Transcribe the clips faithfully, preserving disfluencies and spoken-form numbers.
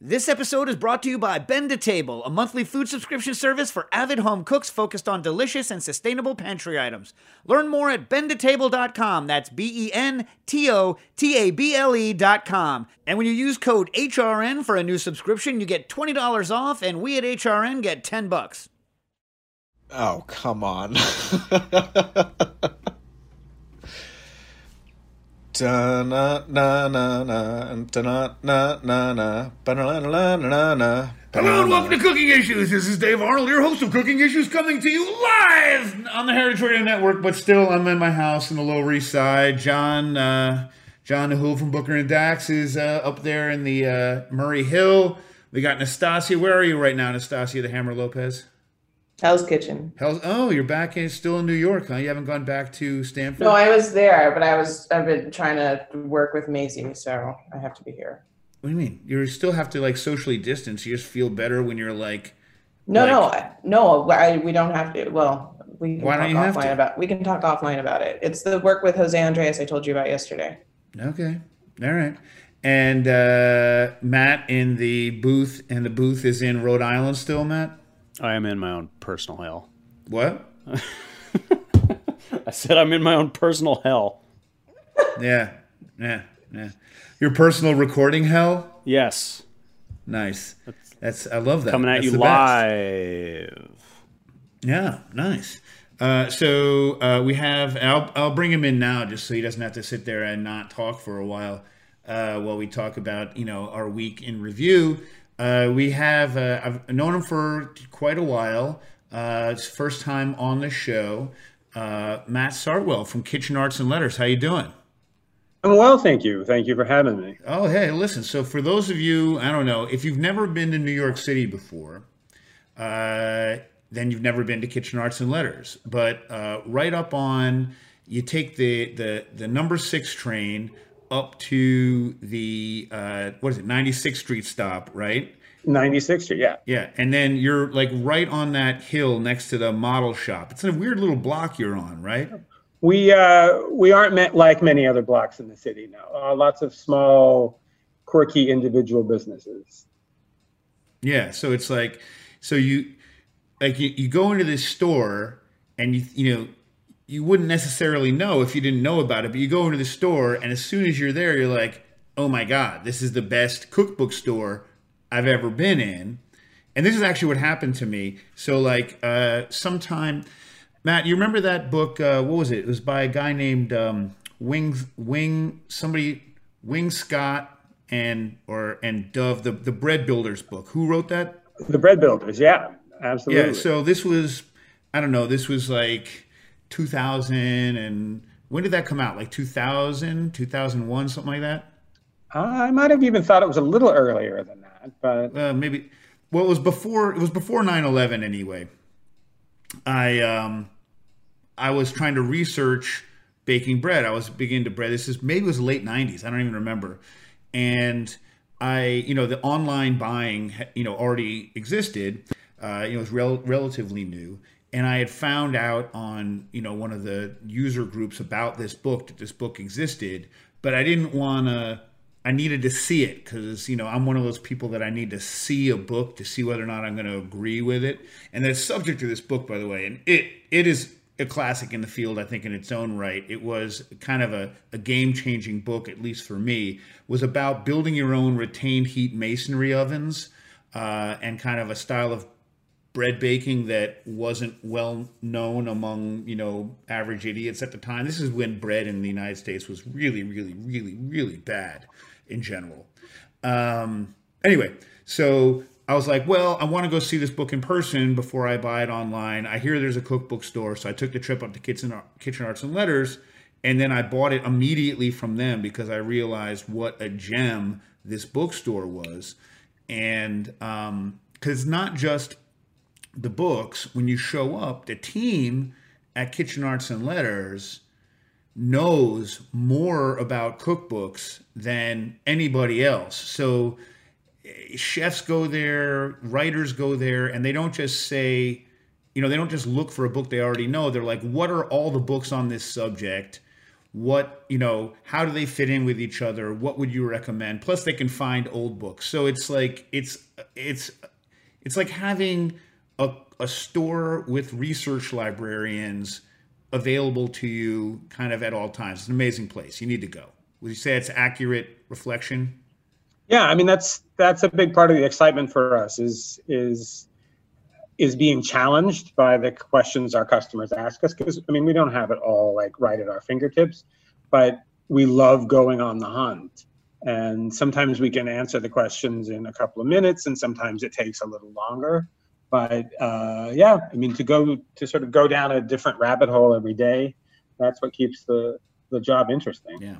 This episode is brought to you by Bento Table, a monthly food subscription service for avid home cooks focused on delicious and sustainable pantry items. Learn more at bento table dot com. That's B E N T O T A B L E dot com. And when you use code H R N for a new subscription, you get twenty dollars off, and we at H R N get ten bucks. Oh, come on. Da na na na na da na na na na ba na na na na. Hello and welcome to Cooking Issues. This is Dave Arnold, your host of Cooking Issues, coming to you live on the Heritage Radio Network, but still I'm in my house in the Lower East Side. John uh, John Nahoo from Booker and Dax is uh, up there in the uh, Murray Hill. We got Nastassia. Where are you right now, Nastassia the Hammer Lopez? Hell's Kitchen. Hell's, oh, you're back in, still in New York, huh? You haven't gone back to Stanford? No, I was there, but I was, I've been trying to work with Maisie, so I have to be here. What do you mean? You still have to, like, socially distance. You just feel better when you're, like... No, like, no, no, I, we don't have to. Well, we can why talk don't you offline have to? about We can talk offline about it. It's the work with Jose Andrés I told you about yesterday. Okay. All right. And uh, Matt in the booth, and the booth is in Rhode Island still, Matt? I am in my own personal hell. What? I said I'm in my own personal hell. Yeah, yeah, yeah. Your personal recording hell? Yes. Nice. That's, That's I love that. Coming at That's you live. Best. Yeah, nice. Uh, so uh, we have. I'll I'll bring him in now, just so he doesn't have to sit there and not talk for a while uh, while we talk about you know our week in review. Uh, we have, uh, I've known him for quite a while. Uh, it's first time on the show. Uh, Matt Sartwell from Kitchen Arts and Letters. How you doing? I'm well, thank you. Thank you for having me. Oh, hey, listen. So for those of you, I don't know, if you've never been to New York City before, uh, then you've never been to Kitchen Arts and Letters. But uh, right up on, you take the, the, the number six train up to the, uh, what is it, ninety-sixth Street stop, right? ninety-sixth Street, yeah. Yeah, and then you're like right on that hill next to the model shop. It's a weird little block you're on, right? We uh, we aren't met like many other blocks in the city now. Uh, lots of small, quirky individual businesses. Yeah, so it's like, so you, like you, you go into this store and you, you know, you wouldn't necessarily know if you didn't know about it, but you go into the store and as soon as you're there, you're like, oh my God, this is the best cookbook store I've ever been in. And this is actually what happened to me. So like uh, sometime, Matt, you remember that book, uh, what was it? It was by a guy named um, Wing, Wing, somebody, Wing Scott and, or, and Dove, the, the Bread Builders book. Who wrote that? The Bread Builders. Yeah, absolutely. Yeah. So this was, I don't know, this was like, two thousand, and when did that come out? Like two thousand, two thousand one, something like that? I might have even thought it was a little earlier than that, but uh, maybe. Well, it was before it was before nine eleven anyway. I um I was trying to research baking bread. I was beginning to bread. This is maybe it was late nineties. I don't even remember. And I, you know, the online buying, you know, already existed. Uh, you know, it was rel- relatively new. And I had found out on, you know, one of the user groups about this book that this book existed, but I didn't want to, I needed to see it because, you know, I'm one of those people that I need to see a book to see whether or not I'm going to agree with it. And the subject of this book, by the way, and it, it is a classic in the field, I think, in its own right. It was kind of a, a game-changing book, at least for me, was about building your own retained heat masonry ovens uh, and kind of a style of bread baking that wasn't well known among, you know, average idiots at the time. This is when bread in the United States was really, really, really, really bad in general. Um, anyway, so I was like, well, I want to go see this book in person before I buy it online. I hear there's a cookbook store. So I took the trip up to Kitchen, Kitchen Arts and Letters, and then I bought it immediately from them because I realized what a gem this bookstore was. And um, because not just the books, when you show up, the team at Kitchen Arts and Letters knows more about cookbooks than anybody else. So chefs go there, writers go there, and they don't just say, you know, they don't just look for a book they already know. They're like, what are all the books on this subject? What, you know, how do they fit in with each other? What would you recommend? Plus they can find old books. So it's like, it's, it's, it's like having A, a store with research librarians available to you kind of at all times. It's an amazing place. You need to go. Would you say it's accurate reflection? Yeah, I mean, that's that's a big part of the excitement for us is is is being challenged by the questions our customers ask us, because I mean, we don't have it all like right at our fingertips, but we love going on the hunt. And sometimes we can answer the questions in a couple of minutes, and sometimes it takes a little longer. But uh, yeah, I mean, to go to sort of go down a different rabbit hole every day, that's what keeps the, the job interesting. Yeah,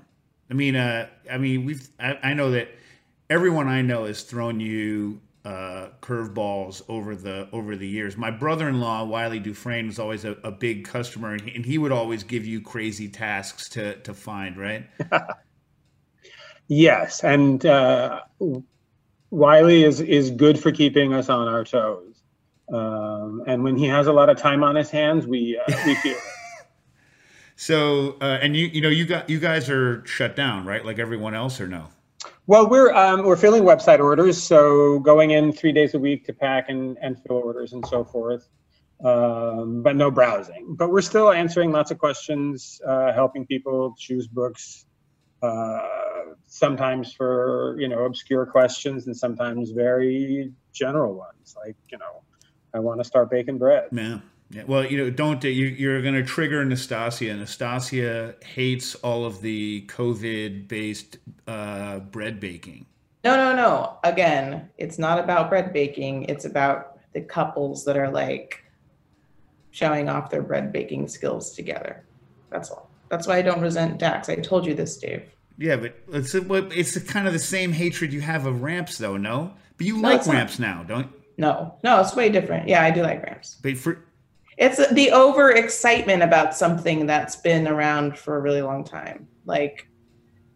I mean, uh, I mean, we've I, I know that everyone I know has thrown you uh, curveballs over the over the years. My brother-in-law Wiley Dufresne was always a, a big customer, and he, and he would always give you crazy tasks to to find, right? Yes, and uh, Wiley is is good for keeping us on our toes. Um, and when he has a lot of time on his hands, we, uh, we feel it. So, uh, and you, you know, you got, you guys are shut down, right? Like everyone else, or no? Well, we're, um, we're filling website orders. So going in three days a week to pack and, and fill orders and so forth. Um, but no browsing, but we're still answering lots of questions, uh, helping people choose books, uh, sometimes for, you know, obscure questions and sometimes very general ones, like, you know, I want to start baking bread. Yeah. Yeah. Well, you know, don't you, you're going to trigger Nastassia. Nastassia hates all of the COVID-based uh, bread baking. No, no, no. Again, it's not about bread baking. It's about the couples that are like showing off their bread baking skills together. That's all. That's why I don't resent Dax. I told you this, Dave. Yeah, but it's it's kind of the same hatred you have of ramps, though. No, but you no, like ramps now, don't you? No, no, it's way different. Yeah, I do like ramps. But for it's the over excitement about something that's been around for a really long time. Like,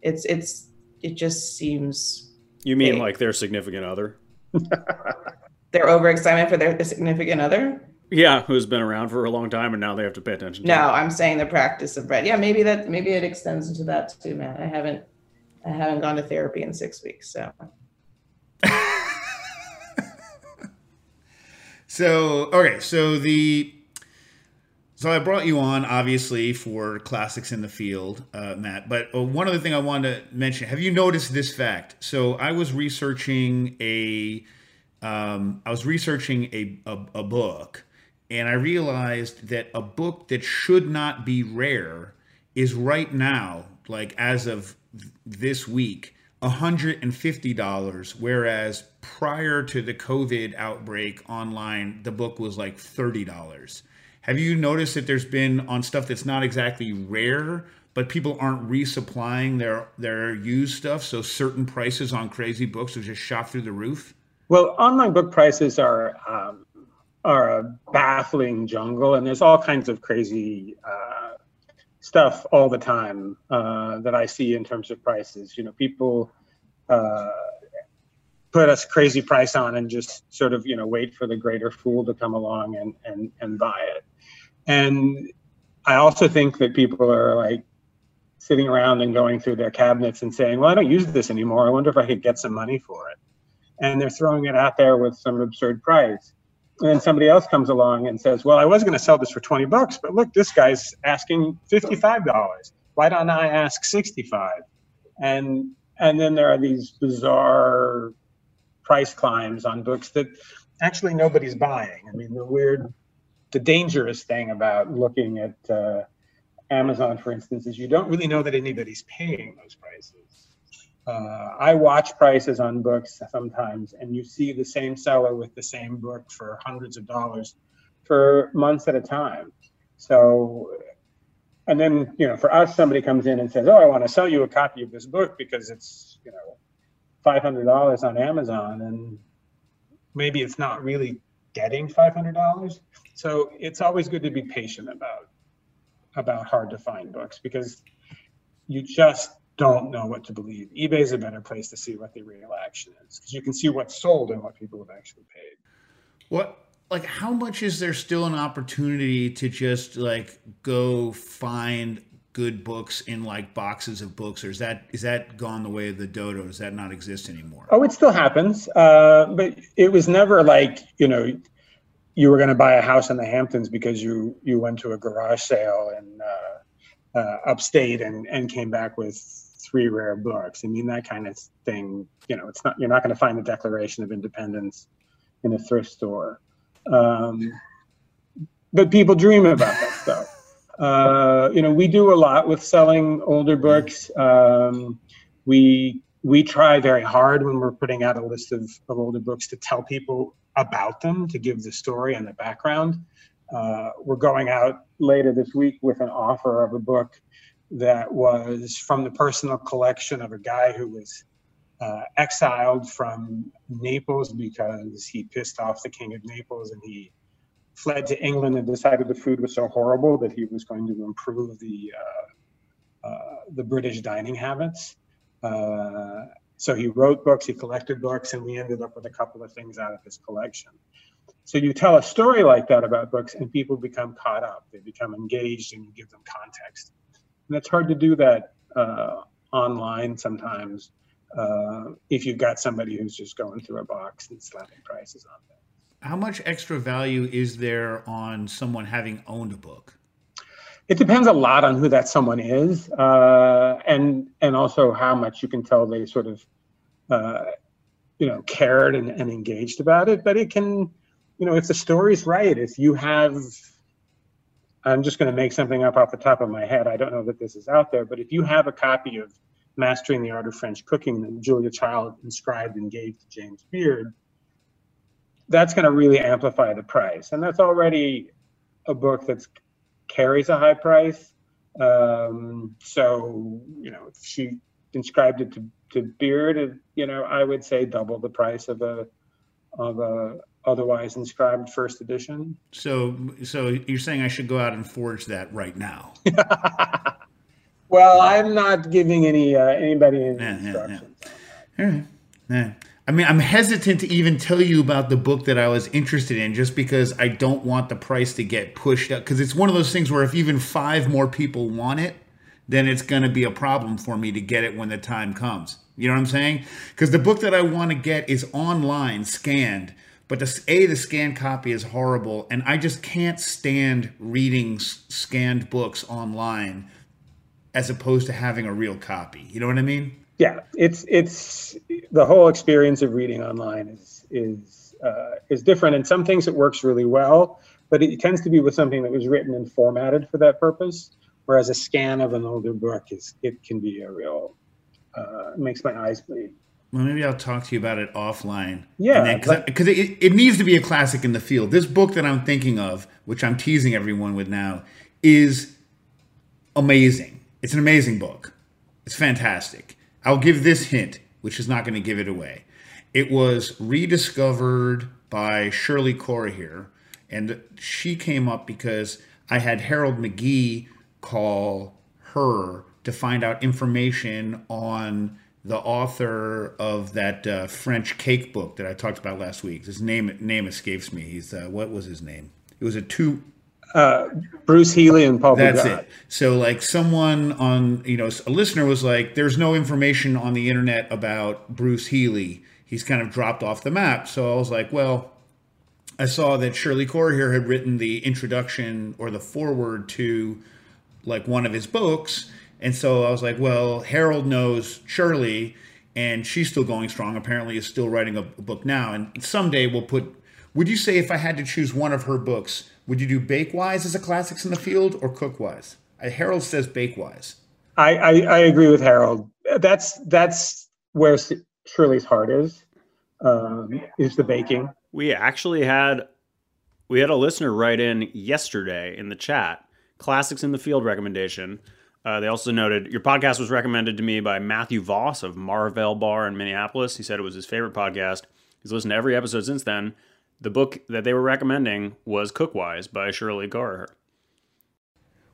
it's it's it just seems. You mean big. Like their significant other? Their over excitement for their significant other. Yeah, who's been around for a long time, and now they have to pay attention. No, to No, I'm saying the practice of bread. Yeah, maybe that maybe it extends into that too, man. I haven't I haven't gone to therapy in six weeks, so. So, okay, so the, so I brought you on, obviously, for classics in the field, uh, Matt, but one other thing I wanted to mention, have you noticed this fact? So I was researching a, um, I was researching a, a, a book, and I realized that a book that should not be rare is right now, like as of this week, one hundred fifty dollars, whereas prior to the COVID outbreak online, the book was like thirty dollars. Have you noticed that there's been on stuff that's not exactly rare, but people aren't resupplying their, their used stuff? So certain prices on crazy books are just shot through the roof? Well, online book prices are, um, are a baffling jungle, and there's all kinds of crazy uh, stuff all the time uh, that I see in terms of prices. You know, people uh, put a crazy price on and just sort of, you know, wait for the greater fool to come along and, and, and buy it. And I also think that people are like sitting around and going through their cabinets and saying, well, I don't use this anymore. I wonder if I could get some money for it. And they're throwing it out there with some absurd price. And then somebody else comes along and says, well, I was going to sell this for twenty bucks, but look, this guy's asking fifty-five dollars. Why don't I ask sixty-five? And and then there are these bizarre price climbs on books that actually nobody's buying. I mean, the weird, the dangerous thing about looking at uh, Amazon, for instance, is you don't really know that anybody's paying those prices. Uh, I watch prices on books sometimes, and you see the same seller with the same book for hundreds of dollars for months at a time. So, and then, you know, for us, somebody comes in and says, oh, I want to sell you a copy of this book because it's, you know, five hundred dollars on Amazon, and maybe it's not really getting five hundred dollars. So it's always good to be patient about, about hard to find books, because you just don't know what to believe. eBay is a better place to see what the real action is, because you can see what's sold and what people have actually paid. What, like, how much is there still an opportunity to just like go find good books in like boxes of books, or is that is that gone the way of the dodo? Does that not exist anymore? Oh, it still happens, uh, but it was never like, you know, you were going to buy a house in the Hamptons because you you went to a garage sale and. Uh, Uh, upstate and and came back with three rare books. I mean, that kind of thing, you know, it's not, you're not going to find the Declaration of Independence in a thrift store, um, but people dream about that stuff. Uh, you know, we do a lot with selling older books. Um, we we try very hard when we're putting out a list of, of older books to tell people about them, to give the story and the background. Uh, we're going out later this week with an offer of a book that was from the personal collection of a guy who was uh, exiled from Naples because he pissed off the king of Naples, and he fled to England and decided the food was so horrible that he was going to improve the, uh, uh, the British dining habits. Uh, so he wrote books, he collected books, and we ended up with a couple of things out of his collection. So you tell a story like that about books, and people become caught up. They become engaged, and you give them context. And it's hard to do that uh, online sometimes uh, if you've got somebody who's just going through a box and slapping prices on them. How much extra value is there on someone having owned a book? It depends a lot on who that someone is, uh, and and also how much you can tell they sort of uh, you know, cared and, and engaged about it. But it can. You know, if the story's right, if you have, I'm just going to make something up off the top of my head, I don't know that this is out there, but if you have a copy of Mastering the Art of French Cooking that Julia Child inscribed and gave to James Beard, that's going to really amplify the price. And that's already a book that carries a high price. Um, so, you know, if she inscribed it to, to Beard, you know, I would say double the price of a, of a, otherwise inscribed first edition. So, so you're saying I should go out and forge that right now? Well, I'm not giving any uh, anybody any yeah, instructions. Yeah, yeah. On that. Yeah, yeah. I mean, I'm hesitant to even tell you about the book that I was interested in, just because I don't want the price to get pushed up. Because it's one of those things where if even five more people want it, then it's going to be a problem for me to get it when the time comes. You know what I'm saying? Because the book that I want to get is online scanned. But the, A, the scanned copy is horrible, and I just can't stand reading scanned books online as opposed to having a real copy. You know what I mean? Yeah, it's it's the whole experience of reading online is is uh, is different. And some things it works really well, but it tends to be with something that was written and formatted for that purpose. Whereas a scan of an older book is it can be a real uh, makes my eyes bleed. Well, maybe I'll talk to you about it offline. Yeah. Because it, it needs to be a classic in the field. This book that I'm thinking of, which I'm teasing everyone with now, is amazing. It's an amazing book. It's fantastic. I'll give this hint, which is not going to give it away. It was rediscovered by Shirley Corriher, and she came up because I had Harold McGee call her to find out information on the author of that uh, French cake book that I talked about last week. His name name escapes me. He's uh, what was his name? It was a two. Uh, Bruce Healy and Paul. That's it. So like someone on, you know, a listener was like, "There's no information on the internet about Bruce Healy. He's kind of dropped off the map." So I was like, "Well, I saw that Shirley Corriher had written the introduction or the foreword to like one of his books. And so I was like, well, Harold knows Shirley and she's still going strong. Apparently is still writing a book now. And someday we'll put, would you say if I had to choose one of her books, would you do Bakewise as a classics in the field or Cookwise? Uh, Harold says Bakewise. I, I, I agree with Harold. That's, that's where Shirley's heart is, um, is the baking. We actually had, we had a listener write in yesterday in the chat, classics in the field recommendation. Uh, they also noted, your podcast was recommended to me by Matthew Voss of Mar-Vell Bar in Minneapolis. He said it was his favorite podcast. He's listened to every episode since then. The book that they were recommending was Cookwise by Shirley Corriher.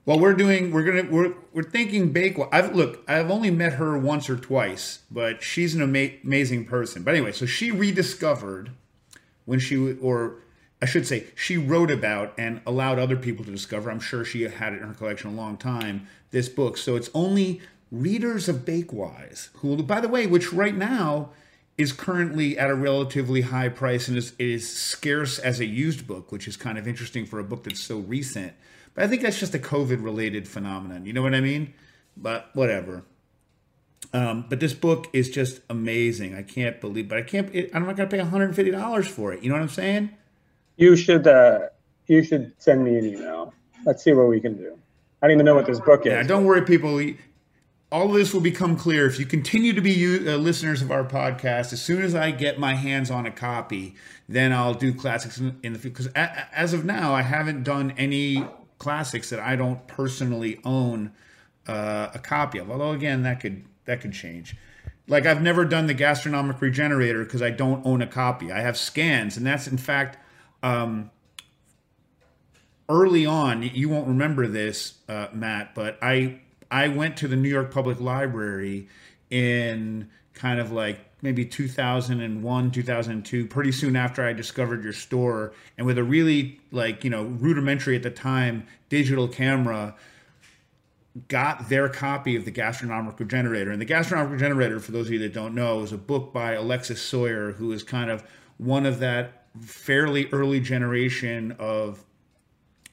Well, we're doing, we're going to, we're, we're thinking Bakewise. I've, look, I've only met her once or twice, but she's an ama amazing person. But anyway, so she rediscovered when she, or I should say, she wrote about and allowed other people to discover, I'm sure she had it in her collection a long time, this book. So it's only readers of Bakewise, who, by the way, which right now is currently at a relatively high price and is, is scarce as a used book, which is kind of interesting for a book that's so recent. But I think that's just a COVID-related phenomenon. You know what I mean? But whatever. Um, but this book is just amazing. I can't believe, but I can't, it, I'm not going to pay one hundred fifty dollars for it. You know what I'm saying? You should, uh, you should send me an email. Let's see what we can do. I don't even know what this book is. Yeah, don't worry, people. All of this will become clear if you continue to be you, uh, listeners of our podcast. As soon as I get my hands on a copy, then I'll do classics in, in the future. Because as of now, I haven't done any classics that I don't personally own uh, a copy of. Although, again, that could that could change. Like, I've never done the Gastronomic Regenerator because I don't own a copy. I have scans, and that's, in fact, um, early on, you won't remember this, uh, Matt, but I... I went to the New York Public Library in kind of like maybe two thousand one, two thousand two, pretty soon after I discovered your store. And with a really like, you know, rudimentary at the time digital camera, got their copy of the Gastronomic Regenerator. And the Gastronomic Regenerator, for those of you that don't know, is a book by Alexis Sawyer, who is kind of one of that fairly early generation of,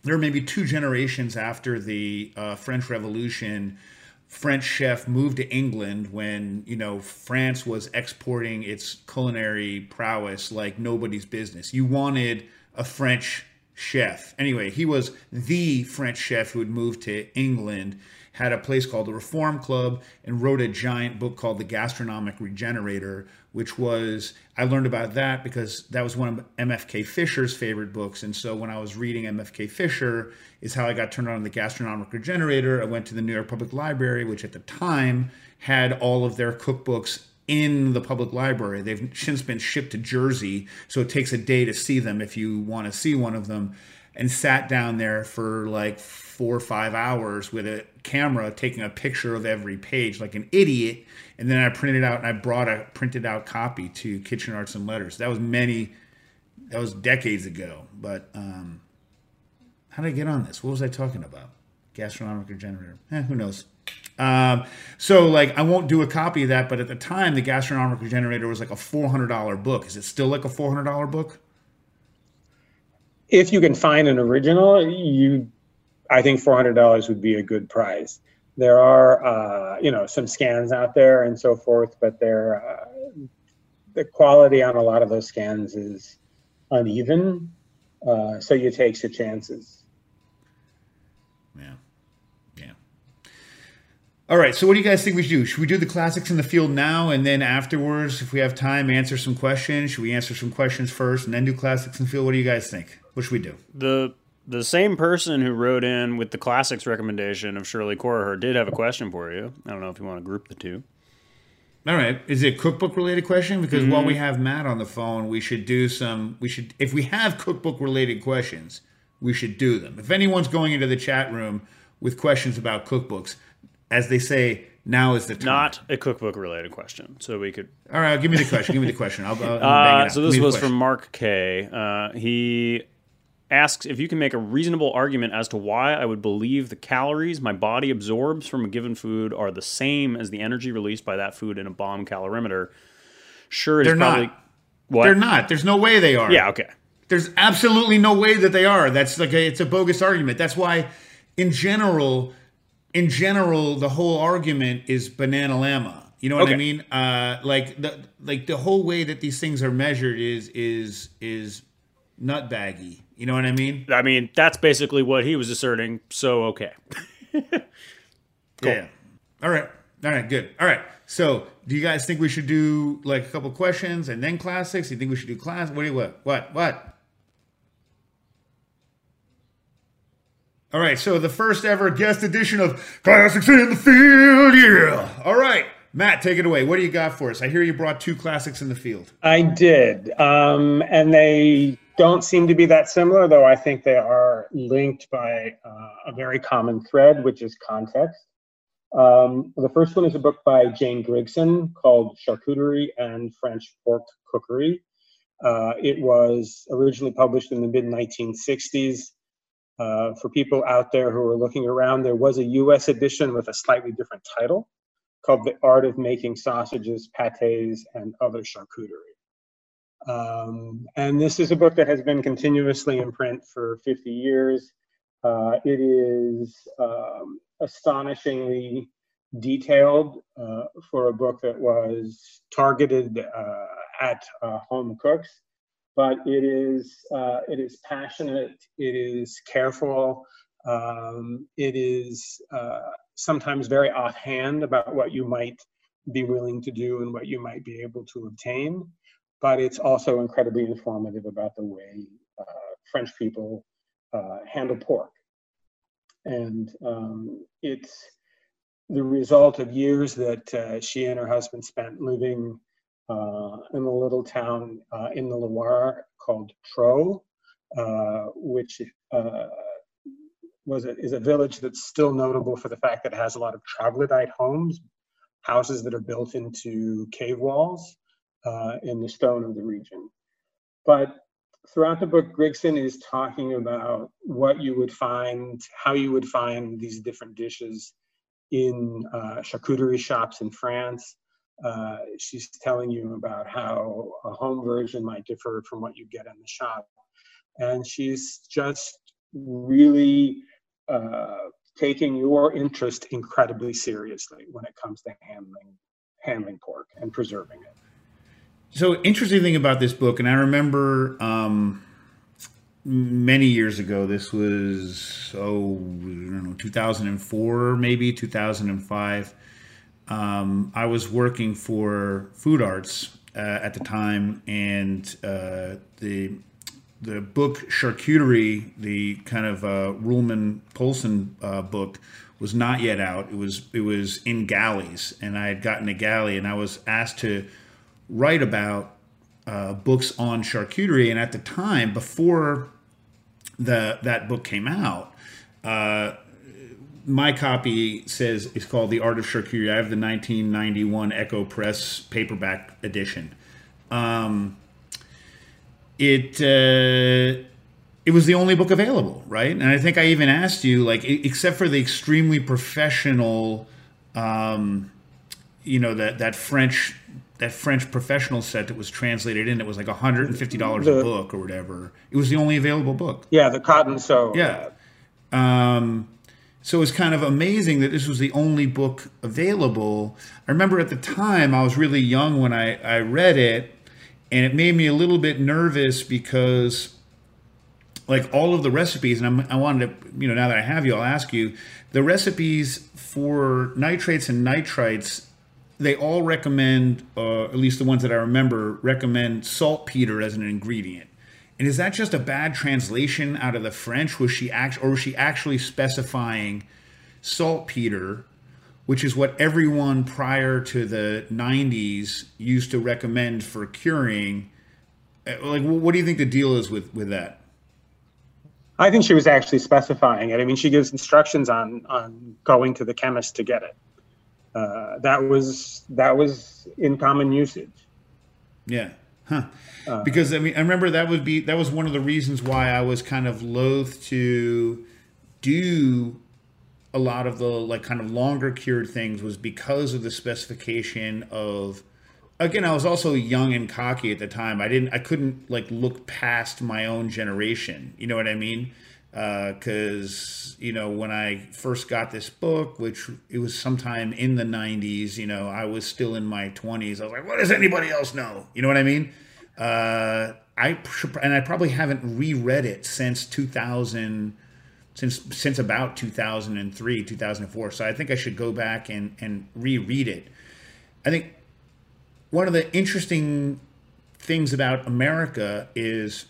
there may be two generations after the uh, French Revolution, French chef moved to England when, you know, France was exporting its culinary prowess like nobody's business. You wanted a French chef. Anyway, he was the French chef who had moved to England, had a place called the Reform Club, and wrote a giant book called The Gastronomic Regenerator, which was, I learned about that because that was one of M F K Fisher's favorite books. And so when I was reading M F K Fisher is how I got turned on to The Gastronomic Regenerator. I went to the New York Public Library, which at the time had all of their cookbooks in the public library. They've since been shipped to Jersey, so it takes a day to see them if you want to see one of them, and sat down there for like four or five hours with a camera taking a picture of every page like an idiot. And then I printed out and I brought a printed out copy to Kitchen Arts and Letters. That was many, that was decades ago. But um, how did I get on this? What was I talking about? Gastronomic Regenerator. Eh, who knows? Um, so like, I won't do a copy of that, but at the time the Gastronomic Regenerator was like a four hundred dollar book. Is it still like a four hundred dollar book? If you can find an original, you, I think four hundred dollars would be a good price. There are, uh, you know, some scans out there and so forth, but they're, uh, the quality on a lot of those scans is uneven, uh, so you take your chances. Yeah, yeah. All right, so what do you guys think we should do? Should we do the classics in the field now, and then afterwards, if we have time, answer some questions? Should we answer some questions first and then do classics in the field? What do you guys think? What should we do? The the same person who wrote in with the classics recommendation of Shirley Corriher did have a question for you. I don't know if you want to group the two. All right. Is it a cookbook related question? Because mm-hmm. while we have Matt on the phone, we should do some, we should, if we have cookbook related questions, we should do them. If anyone's going into the chat room with questions about cookbooks, as they say, now is the time. Not a cookbook related question. So we could. All right. Give me the question. Give me the question. I'll, I'll bang it uh, so this was question. From Mark K. Uh, he asks if you can make a reasonable argument as to why I would believe the calories my body absorbs from a given food are the same as the energy released by that food in a bomb calorimeter. Sure, it's probably... They're not. What? They're not. There's no way they are. Yeah, okay. There's absolutely no way that they are. That's like a, it's a bogus argument. That's why, in general, in general, the whole argument is banana-lama. You know what okay. I mean? Uh, like the like the whole way that these things are measured is is is nutbaggy. You know what I mean? I mean, that's basically what he was asserting. So okay. Cool. Yeah. All right. All right. Good. All right. So, do you guys think we should do like a couple questions and then classics? You think we should do class? What do you what? What? What? All right. So, the first ever guest edition of Classics in the Field. Yeah. All right. Matt, take it away. What do you got for us? I hear you brought two classics in the field. I did. Um, and they don't seem to be that similar, though I think they are linked by uh, a very common thread, which is context. Um, the first one is a book by Jane Grigson called Charcuterie and French Pork Cookery. Uh, it was originally published in the mid nineteen sixties. Uh, for people out there who are looking around, there was a U S edition with a slightly different title, called The Art of Making Sausages, Pâtés, and Other Charcuterie. Um, and this is a book that has been continuously in print for fifty years. Uh, it is um, astonishingly detailed uh, for a book that was targeted uh, at uh, home cooks, but it is, uh, it is passionate, it is careful, um, it is uh, sometimes very offhand about what you might be willing to do and what you might be able to obtain. But it's also incredibly informative about the way uh, French people uh, handle pork. And um, it's the result of years that uh, she and her husband spent living uh, in a little town uh, in the Loire called Troyes, uh, which uh, was a, is a village that's still notable for the fact that it has a lot of troglodyte homes, houses that are built into cave walls uh, in the stone of the region. But throughout the book, Grigson is talking about what you would find, how you would find these different dishes in uh, charcuterie shops in France. Uh, she's telling you about how a home version might differ from what you get in the shop. And she's just really uh, taking your interest incredibly seriously when it comes to handling handling pork and preserving it. So, interesting thing about this book, and I remember um, many years ago, this was, oh, I don't know, two thousand four, maybe two thousand five. Um, I was working for Food Arts uh, at the time, and uh, the the book Charcuterie, the kind of uh, Ruhlman Poulsen uh, book, was not yet out. It was it was in galleys, and I had gotten a galley, and I was asked to write about uh, books on charcuterie. And at the time, before the that book came out, uh, my copy says it's called The Art of Charcuterie. I have the nineteen ninety-one Echo Press paperback edition. Um, It uh, it was the only book available, right? And I think I even asked you, like, except for the extremely professional, um, you know, that that French that French professional set that was translated in, it was like one hundred fifty dollars the, a book or whatever. It was the only available book. Yeah, the cotton so. Yeah. Um, so it was kind of amazing that this was the only book available. I remember at the time I was really young when I, I read it. And it made me a little bit nervous because, like, all of the recipes, and I'm, I wanted to, you know, now that I have you, I'll ask you, the recipes for nitrates and nitrites, they all recommend, uh, at least the ones that I remember, recommend saltpeter as an ingredient. And is that just a bad translation out of the French? Was she act- or was she actually specifying saltpeter, which is what everyone prior to the nineties used to recommend for curing? Like, what do you think the deal is with, with that? I think she was actually specifying it. I mean, she gives instructions on, on going to the chemist to get it. Uh, that was that was in common usage. Yeah, huh? Uh, because I mean, I remember that would be that was one of the reasons why I was kind of loath to do a lot of the, like, kind of longer cured things, was because of the specification of again, I was also young and cocky at the time. I didn't, I couldn't like look past my own generation. You know what I mean? Uh, cause you know, when I first got this book, which it was sometime in the nineties, you know, I was still in my twenties. I was like, what does anybody else know? You know what I mean? Uh, I, and I probably haven't reread it since two thousand, since, since about two thousand three, two thousand four. So I think I should go back and, and reread it. I think one of the interesting things about America is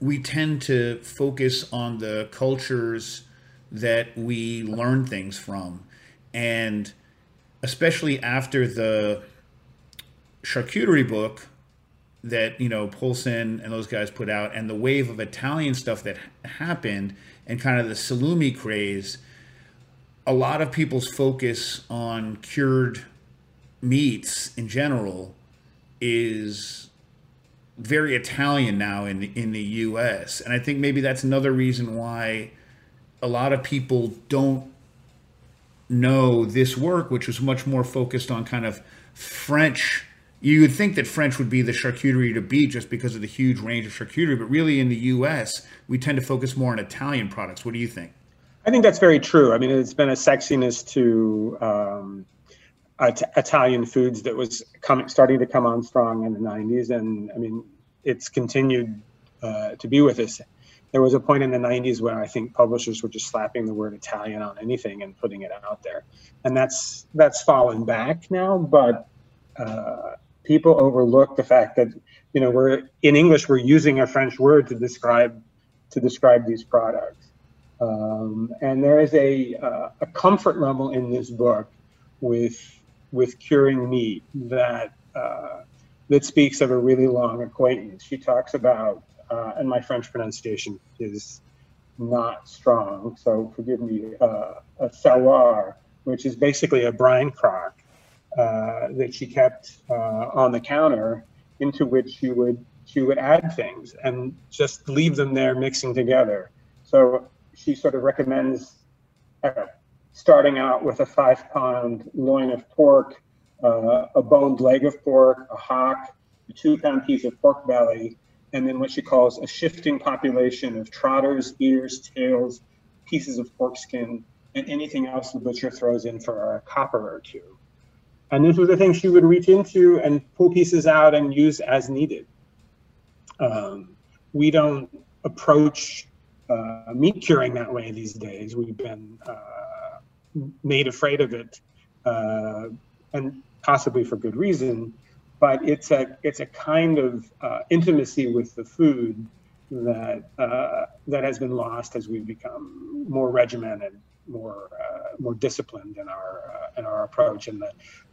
we tend to focus on the cultures that we learn things from. And especially after the charcuterie book that, you know, Poulsen and those guys put out, and the wave of Italian stuff that happened, and kind of the salumi craze, a lot of people's focus on cured meats in general is very Italian now in the, in the U S. And I think maybe that's another reason why a lot of people don't know this work, which was much more focused on kind of French. You would think that French would be the charcuterie to be just because of the huge range of charcuterie, but really in the U S, we tend to focus more on Italian products. What do you think? I think that's very true. I mean, it's been a sexiness to um, uh, t- Italian foods that was coming, starting to come on strong in the nineties. And I mean, it's continued uh, to be with us. There was a point in the nineties where I think publishers were just slapping the word Italian on anything and putting it out there. And that's, that's fallen back now, but uh, people overlook the fact that, you know, we're in English, we're using a French word to describe to describe these products. Um, and there is a, uh, a comfort level in this book with with curing meat that uh, that speaks of a really long acquaintance. She talks about, uh, and my French pronunciation is not strong, so forgive me, uh, a savoir, which is basically a brine crock. Uh, that she kept uh, on the counter, into which she would she would add things and just leave them there mixing together. So she sort of recommends uh, starting out with a five pound loin of pork, uh, a boned leg of pork, a hock, a two pound piece of pork belly, and then what she calls a shifting population of trotters, ears, tails, pieces of pork skin, and anything else the butcher throws in for a copper or two. And this was the thing she would reach into and pull pieces out and use as needed. Um, we don't approach uh, meat curing that way these days. We've been uh, made afraid of it, uh, and possibly for good reason. But it's a it's a kind of uh, intimacy with the food that uh, that has been lost as we've become more regimented, more uh, more disciplined in our uh, in our approach, and the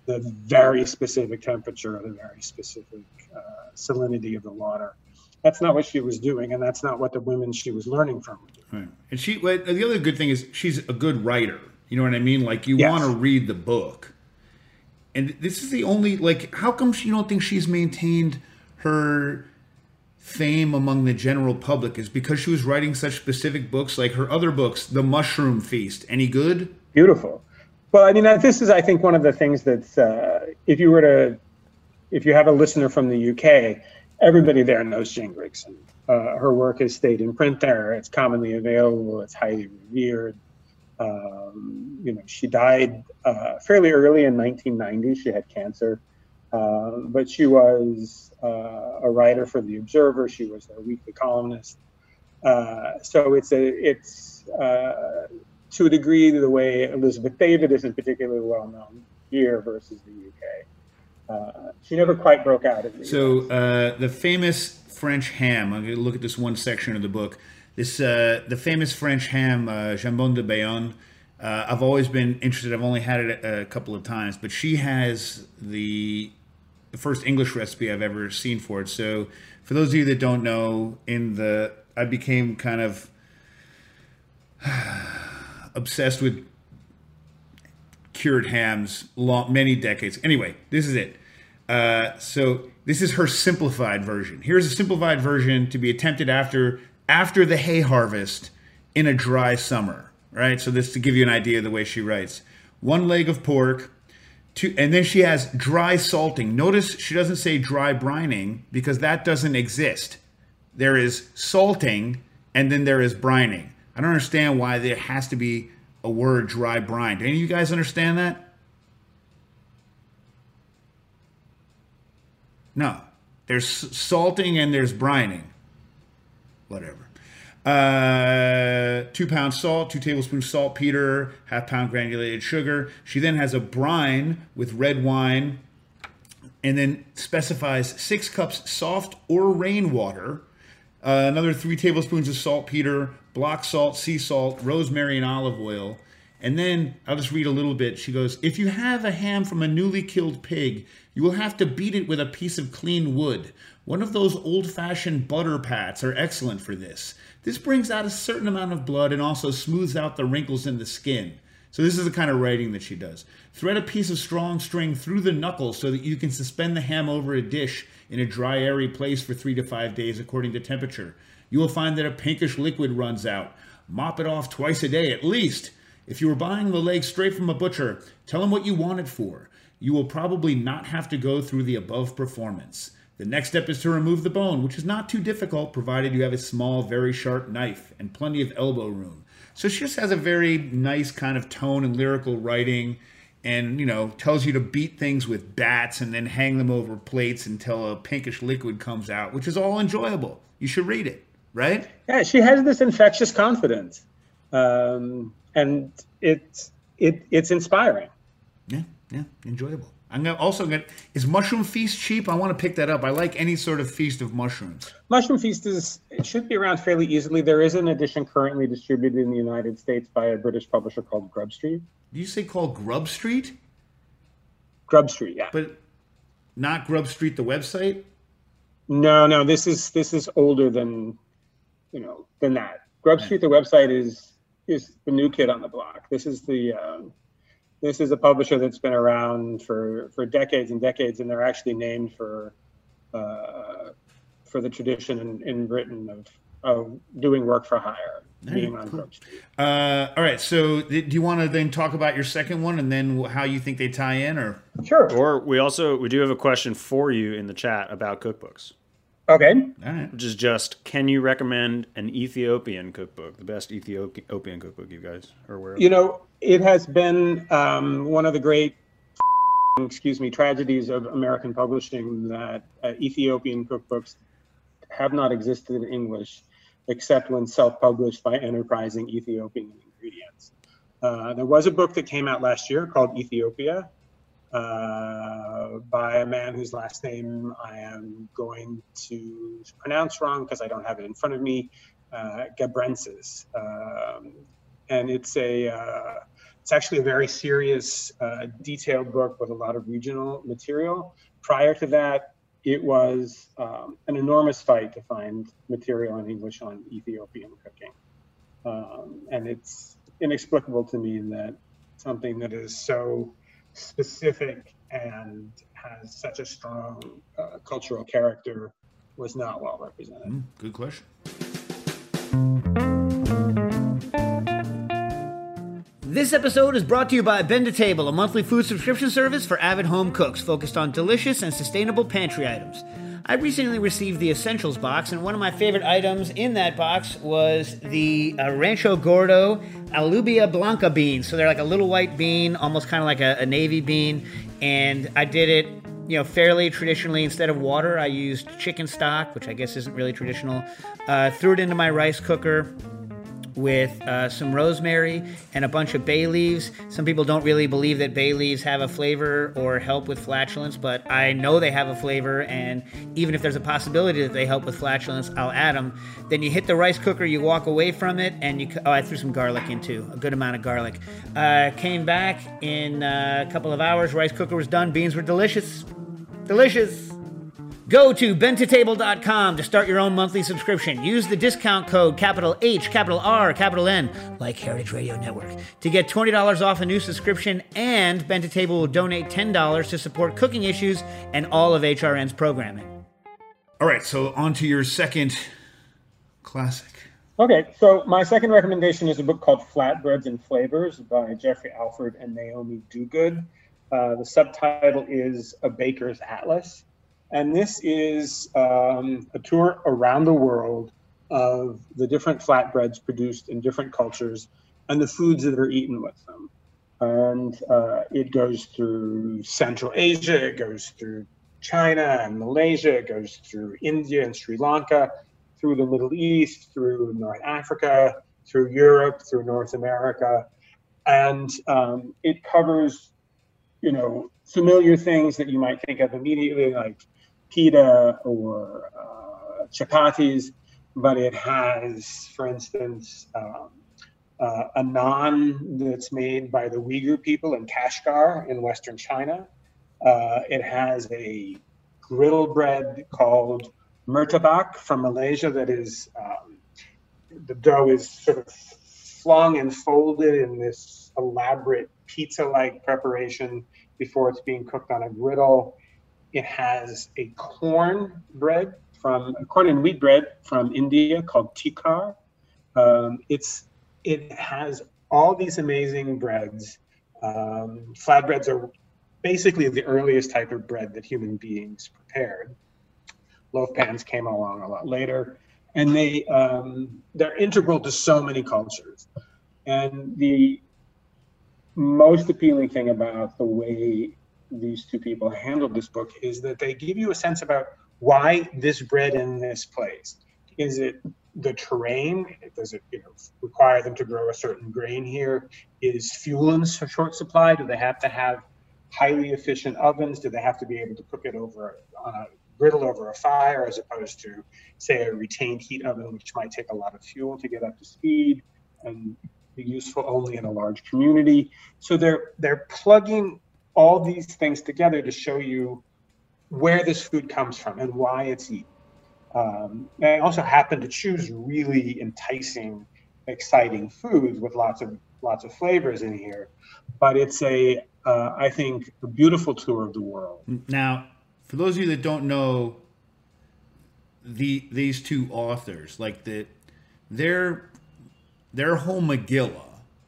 the very specific temperature, the very specific uh, salinity of the water. That's not what she was doing, and that's not what the women she was learning from were doing. Right. And she, well, the other good thing is she's a good writer. You know what I mean? Like, you yes. want to read the book. And this is the only, like, how come you don't think she's maintained her fame among the general public? Is because she was writing such specific books, like her other books, The Mushroom Feast. Any good? Beautiful. Well, I mean, this is, I think, one of the things that's, uh, if you were to, if you have a listener from the U K, everybody there knows Jane Grigson. Uh, her work has stayed in print there. It's commonly available. It's highly revered. Um, you know, she died uh, fairly early in nineteen ninety. She had cancer, uh, but she was uh, a writer for The Observer. She was their weekly columnist. Uh, so it's a, it's, uh, to a degree, the way Elizabeth David isn't particularly well known here versus the U K. Uh, she never quite broke out of the So uh, the famous French ham, I'm gonna look at this one section of the book. This uh, the famous French ham, uh, Jambon de Bayonne, uh, I've always been interested, I've only had it a, a couple of times, but she has the, the first English recipe I've ever seen for it. So for those of you that don't know, in the, I became kind of, obsessed with cured hams long, many decades. Anyway, this is it. Uh, so this is her simplified version. Here's a simplified version to be attempted after after the hay harvest in a dry summer, right? So this to give you an idea of the way she writes. One leg of pork, to, and then she has dry salting. Notice she doesn't say dry brining because that doesn't exist. There is salting and then there is brining. I don't understand why there has to be a word dry brine. Do any of you guys understand that? No. There's salting and there's brining. Whatever. Uh, two pounds salt, two tablespoons saltpeter, half pound granulated sugar. She then has a brine with red wine and then specifies six cups soft or rain water, uh, another three tablespoons of saltpeter, block salt, sea salt, rosemary, and olive oil. And then I'll just read a little bit. She goes, if you have a ham from a newly killed pig, you will have to beat it with a piece of clean wood. One of those old-fashioned butter pats are excellent for this. This brings out a certain amount of blood and also smooths out the wrinkles in the skin. So this is the kind of writing that she does. Thread a piece of strong string through the knuckles so that you can suspend the ham over a dish in a dry, airy place for three to five days according to temperature. You will find that a pinkish liquid runs out. Mop it off twice a day at least. If you were buying the leg straight from a butcher, tell him what you want it for. You will probably not have to go through the above performance. The next step is to remove the bone, which is not too difficult provided you have a small, very sharp knife and plenty of elbow room. So she just has a very nice kind of tone and lyrical writing and, you know, tells you to beat things with bats and then hang them over plates until a pinkish liquid comes out, which is all enjoyable. You should read it, right? Yeah, she has this infectious confidence. Um, and it, it, it's inspiring. Yeah, yeah, enjoyable. I'm gonna also gonna, is Mushroom Feast cheap? I want to pick that up. I like any sort of feast of mushrooms. Mushroom Feast is, it should be around fairly easily. There is an edition currently distributed in the United States by a British publisher called Grub Street. Did you say called Grub Street? Grub Street, yeah. But not Grub Street, the website? No, no, this is, this is older than, you know, than that. Grub right. Street, the website is, is the new kid on the block. This is the, um, this is a publisher that's been around for, for decades and decades, and they're actually named for uh, for the tradition in, in Britain of, of doing work for hire, being on Grub Street. Uh, all right, so th do you want to then talk about your second one, and then how you think they tie in, or sure? Or we also we do have a question for you in the chat about cookbooks. Okay, all right. Which is just, can you recommend an Ethiopian cookbook, the best Ethiopian cookbook you guys are aware of? You know, it has been um, one of the great, excuse me, tragedies of American publishing that uh, Ethiopian cookbooks have not existed in English, except when self-published by enterprising Ethiopian ingredients. Uh, there was a book that came out last year called Ethiopia, Uh, by a man whose last name I am going to pronounce wrong because I don't have it in front of me, uh, Gabrensis. Um, and it's a, uh, it's actually a very serious, uh, detailed book with a lot of regional material. Prior to that, it was um, an enormous fight to find material in English on Ethiopian cooking. Um, and it's inexplicable to me that something that is so specific and has such a strong uh, cultural character was not well represented. Mm, good question. This episode is brought to you by Bento Table, a monthly food subscription service for avid home cooks focused on delicious and sustainable pantry items. I recently received the Essentials box, and one of my favorite items in that box was the uh, Rancho Gordo Alubia Blanca beans. So they're like a little white bean, almost kind of like a, a navy bean. And I did it, you know, fairly traditionally. Instead of water, I used chicken stock, which I guess isn't really traditional. Uh, threw it into my rice cooker with uh, some rosemary and a bunch of bay leaves. Some people don't really believe that bay leaves have a flavor or help with flatulence, but I know they have a flavor, and even if there's a possibility that they help with flatulence, I'll add them. Then you hit the rice cooker, you walk away from it, and you... Oh, I threw some garlic in too, a good amount of garlic. Uh, came back in a couple of hours, rice cooker was done, beans were delicious. Delicious! Go to bento table dot com to start your own monthly subscription. Use the discount code capital H, capital R, capital N, like Heritage Radio Network, to get twenty dollars off a new subscription, and Bento Table will donate ten dollars to support Cooking Issues and all of H R N's programming. All right, so on to your second classic. Okay, so my second recommendation is a book called Flatbreads and Flavors by Jeffrey Alford and Naomi Duguid. Uh, the subtitle is A Baker's Atlas. And this is um, a tour around the world of the different flatbreads produced in different cultures and the foods that are eaten with them. And uh, it goes through Central Asia, it goes through China and Malaysia, it goes through India and Sri Lanka, through the Middle East, through North Africa, through Europe, through North America. And um, it covers, you know, familiar things that you might think of immediately, like pita or uh, chapatis, but it has, for instance, um, uh, a naan that's made by the Uyghur people in Kashgar in Western China. Uh, it has a griddle bread called murtabak from Malaysia that is, um, the dough is sort of flung and folded in this elaborate pizza-like preparation before it's being cooked on a griddle. It has a corn bread from a corn and wheat bread from India called tikar. Um, it's it has all these amazing breads. Um, flatbreads are basically the earliest type of bread that human beings prepared. Loaf pans came along a lot later, and they um, they're integral to so many cultures. And the most appealing thing about the way these two people handled this book is that they give you a sense about why this bread in this place. Is it the terrain? Does it, you know, require them to grow a certain grain here? Is fuel in short supply? Do they have to have highly efficient ovens? Do they have to be able to cook it over on a griddle over a fire as opposed to, say, a retained heat oven, which might take a lot of fuel to get up to speed and be useful only in a large community? So they're they're plugging all these things together to show you where this food comes from and why it's eaten. Um, they also happen to choose really enticing, exciting foods with lots of lots of flavors in here. But it's a, uh, I think, a beautiful tour of the world. Now, for those of you that don't know the these two authors, like the their their whole Megillah,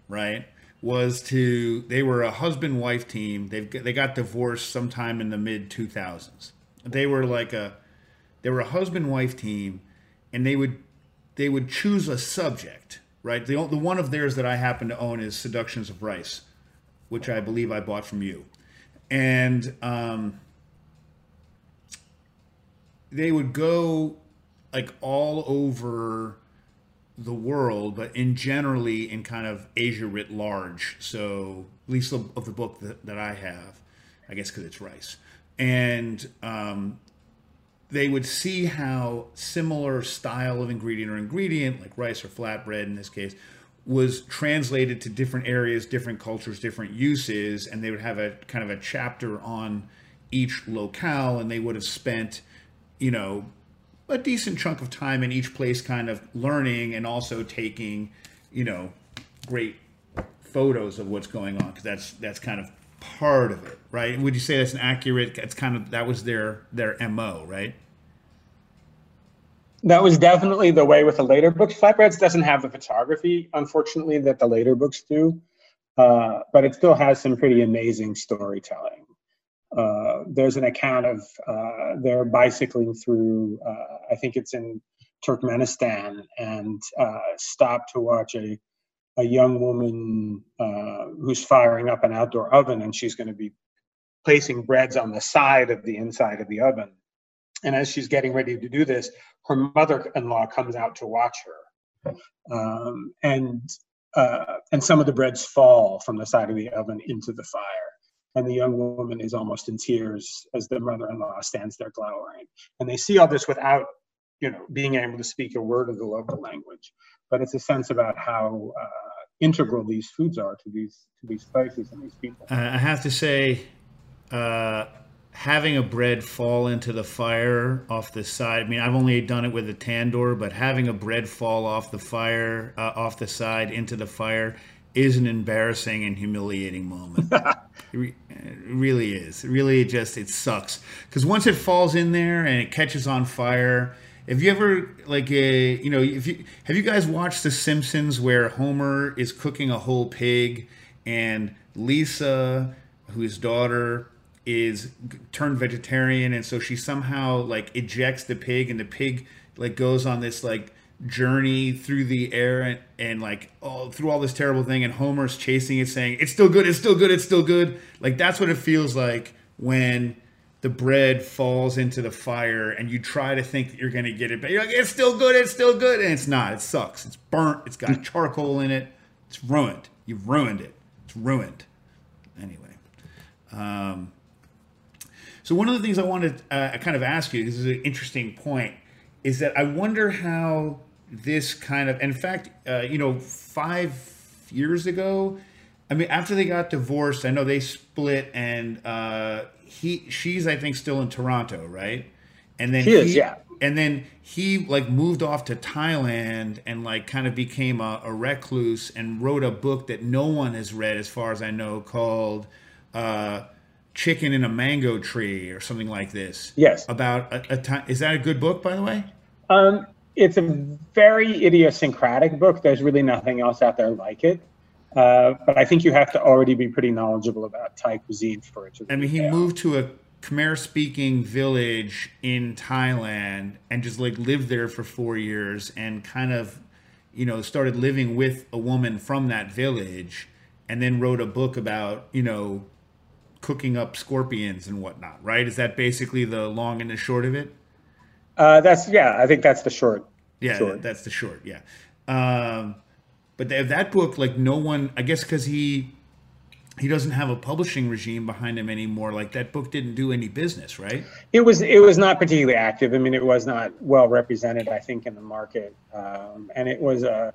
right, was to, they were a husband-wife team. They've, they got divorced sometime in the mid two thousands. They were like a, they were a husband-wife team, and they would, they would choose a subject, right? The, the one of theirs that I happen to own is Seductions of Rice, which I believe I bought from you. And um, they would go like all over the world, but in generally in kind of Asia writ large. So at least of, of the book that, that I have, I guess, because it's rice. And um, they would see how similar style of ingredient or ingredient, like rice or flatbread in this case, was translated to different areas, different cultures, different uses. And they would have a kind of a chapter on each locale, and they would have spent, you know, a decent chunk of time in each place kind of learning and also taking, you know, great photos of what's going on, because that's that's kind of part of it, right? Would you say that's an accurate, that's kind of, that was their their M O, right? That was definitely the way with the later books. Flatbreads doesn't have the photography, unfortunately, that the later books do, uh, but it still has some pretty amazing storytelling. Uh, there's an account of uh, they're bicycling through, uh, I think it's in Turkmenistan, and uh, stop to watch a, a young woman uh, who's firing up an outdoor oven, and she's going to be placing breads on the side of the inside of the oven. And as she's getting ready to do this, her mother-in-law comes out to watch her. Um, and, uh, and some of the breads fall from the side of the oven into the fire. And the young woman is almost in tears as the mother-in-law stands there glowering. And they see all this without, you know, being able to speak a word of the local language. But it's a sense about how uh, integral these foods are to these to these places and these people. I have to say, uh, having a bread fall into the fire off the side, I mean, I've only done it with a tandoor, but having a bread fall off the fire, uh, off the side into the fire, is an embarrassing and humiliating moment. It, re it really is. It really just, it sucks. Because once it falls in there and it catches on fire, have you ever, like, a, you know, if you, have you guys watched The Simpsons where Homer is cooking a whole pig and Lisa, whose daughter is turned vegetarian, and so she somehow like ejects the pig, and the pig like goes on this like journey through the air and, and like all, through all this terrible thing, and Homer's chasing it saying it's still good, it's still good, it's still good. Like that's what it feels like when the bread falls into the fire and you try to think that you're going to get it, but you're like, it's still good, it's still good, and it's not. It sucks. It's burnt. It's got charcoal in it. It's ruined. You've ruined it. It's ruined. Anyway, um so one of the things I wanted to uh, kind of ask you, this is an interesting point, is that I wonder how this kind of, in fact, uh, you know, five years ago, I mean, after they got divorced, I know they split, and uh, he, she's, I think, still in Toronto, right? And then he, is, he yeah. And then he like moved off to Thailand and like kind of became a, a recluse and wrote a book that no one has read, as far as I know, called uh, Chicken in a Mango Tree or something like this. Yes. About a, a time. Is that a good book, by the way? Um, it's a very idiosyncratic book. There's really nothing else out there like it. Uh, but I think you have to already be pretty knowledgeable about Thai cuisine for it to be. I mean, he moved to a Khmer-speaking village in Thailand and just like lived there for four years and kind of, you know, started living with a woman from that village, and then wrote a book about, you know, cooking up scorpions and whatnot, right? Is that basically the long and the short of it? Uh, that's, yeah, I think that's the short. Yeah, short. that's the short, yeah. Um, but th that book, like no one, I guess because he, he doesn't have a publishing regime behind him anymore, like that book didn't do any business, right? It was, it was not particularly active. I mean, it was not well represented, I think, in the market. Um, and it was a,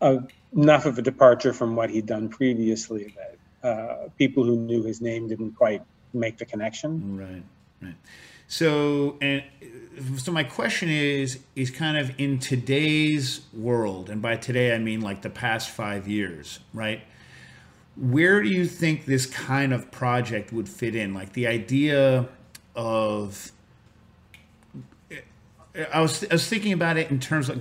a, enough of a departure from what he'd done previously that Uh, people who knew his name didn't quite make the connection. Right, right. So, and so my question is, is kind of in today's world, and by today I mean like the past five years, right? Where do you think this kind of project would fit in? Like the idea of, I was, I was thinking about it in terms of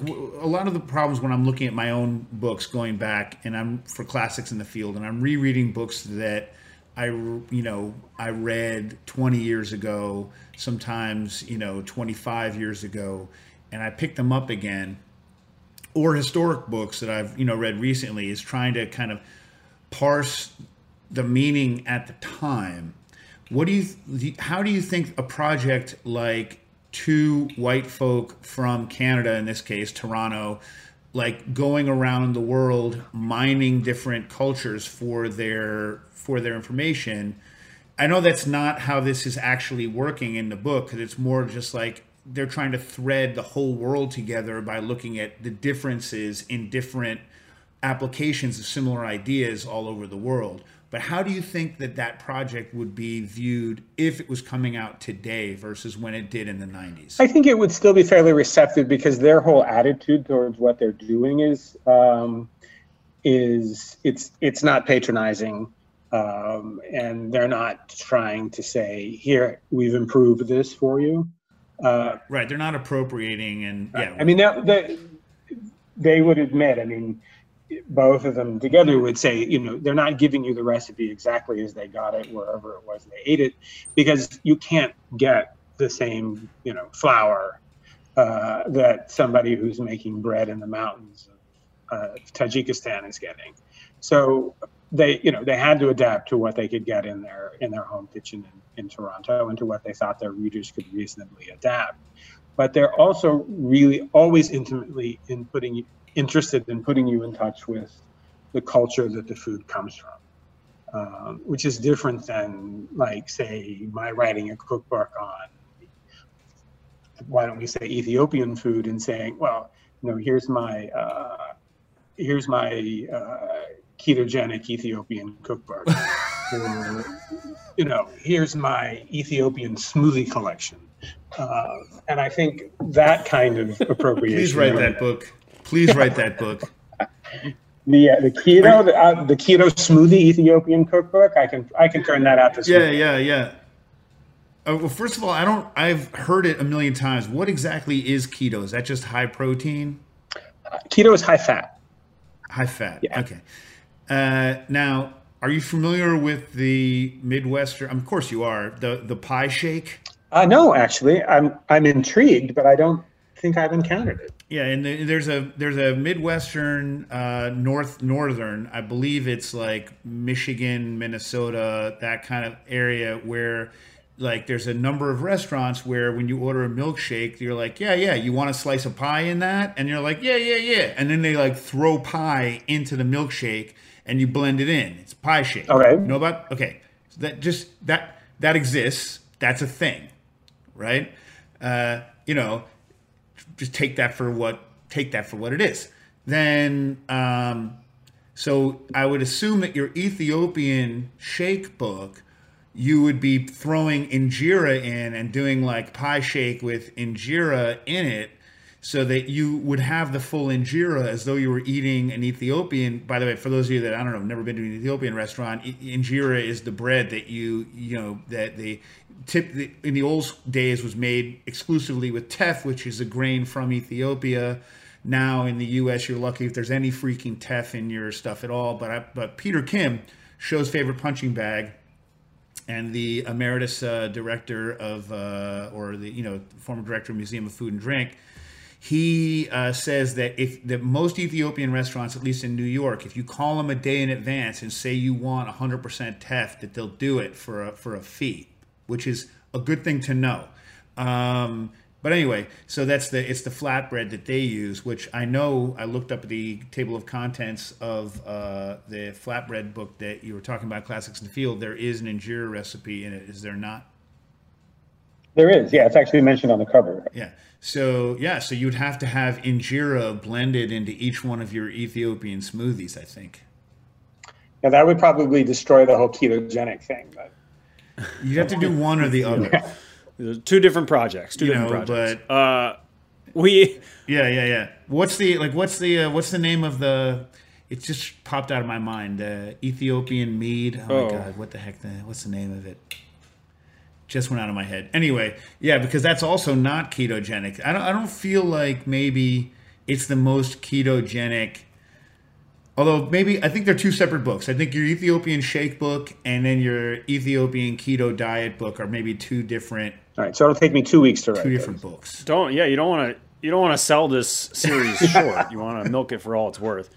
a lot of the problems when I'm looking at my own books going back, and I'm for classics in the field, and I'm rereading books that I, you know, I read twenty years ago, sometimes, you know, twenty-five years ago, and I pick them up again, or historic books that I've, you know, read recently, is trying to kind of parse the meaning at the time. What do you, how do you think a project like two white folk from Canada, in this case, Toronto, like going around the world, mining different cultures for their, for their information. I know that's not how this is actually working in the book, because it's more just like they're trying to thread the whole world together by looking at the differences in different applications of similar ideas all over the world. But how do you think that that project would be viewed if it was coming out today versus when it did in the nineties? I think it would still be fairly receptive, because their whole attitude towards what they're doing is um, is it's it's not patronizing, um, and they're not trying to say, here, we've improved this for you. Uh, right. They're not appropriating, and yeah. I mean, that, that, they would admit. I mean. Both of them together would say, you know, they're not giving you the recipe exactly as they got it wherever it was they ate it, because you can't get the same, you know, flour uh, that somebody who's making bread in the mountains of uh, Tajikistan is getting. So they, you know, they had to adapt to what they could get in their in their home kitchen in, in Toronto, and to what they thought their readers could reasonably adapt. But they're also really always intimately in putting. interested in putting you in touch with the culture that the food comes from, um, which is different than, like, say, my writing a cookbook on, why don't we say Ethiopian food, and saying, well, you know, here's my uh, here's my uh, ketogenic Ethiopian cookbook, or, you know, here's my Ethiopian smoothie collection, uh, and I think that kind of appropriation. Please write that book. Please write that book. the uh, the keto the, uh, the keto smoothie Ethiopian cookbook. I can I can turn that out this yeah, week. Yeah, yeah, yeah. Uh, well, first of all, I don't. I've heard it a million times. What exactly is keto? Is that just high protein? Uh, keto is high fat. High fat. Yeah. Okay. Uh, now Are you familiar with the Midwestern? Of course you are. The the pie shake. Uh, no, actually, I'm I'm intrigued, but I don't think I've encountered it. Yeah, and the, there's a there's a Midwestern, uh, north northern. I believe it's like Michigan, Minnesota, that kind of area where, like, there's a number of restaurants where when you order a milkshake, you're like, yeah, yeah, you want a slice of pie in that? And you're like, yeah, yeah, yeah. And then they like throw pie into the milkshake and you blend it in. It's pie shake. Okay. You know about, okay. So that just, that, that exists. That's a thing, right? Uh, you know, just take that for what, take that for what it is. Then, um, so I would assume that your Ethiopian shake book, you would be throwing injera in and doing like pie shake with injera in it, so that you would have the full injera as though you were eating an Ethiopian. By the way, for those of you that, I don't know, have never been to an Ethiopian restaurant, injera is the bread that you, you know, that the tip in the old days was made exclusively with teff, which is a grain from Ethiopia. Now in the U S, you're lucky if there's any freaking teff in your stuff at all. But I, but Peter Kim, show's favorite punching bag, and the emeritus uh, director of, uh, or the, you know, former director of Museum of Food and Drink, he uh, says that if that most Ethiopian restaurants, at least in New York, if you call them a day in advance and say you want one hundred percent teff, that they'll do it for a, for a fee, which is a good thing to know. Um, but anyway, so that's the, it's the flatbread that they use, which I know I looked up the table of contents of uh, the flatbread book that you were talking about, Classics in the Field. There is an injera recipe in it, is there not? There is, yeah. It's actually mentioned on the cover. Yeah. So, yeah, so you'd have to have injera blended into each one of your Ethiopian smoothies, I think. Yeah, that would probably destroy the whole ketogenic thing. But you'd have to do one or the other. Yeah. Two different projects. Two you different know, projects. But uh, we. Yeah, yeah, yeah. What's the like? What's the uh, what's the name of the? It just popped out of my mind. Uh, Ethiopian mead. Oh, oh my God! What the heck? The, what's the name of it? Just went out of my head. Anyway, yeah, because that's also not ketogenic. I don't. I don't feel like maybe it's the most ketogenic. Although maybe, I think they're two separate books. I think your Ethiopian shake book and then your Ethiopian keto diet book are maybe two different. All right, so it'll take me two weeks to write two different those. books. Don't yeah, you don't want to you don't want to sell this series short. You want to milk it for all it's worth.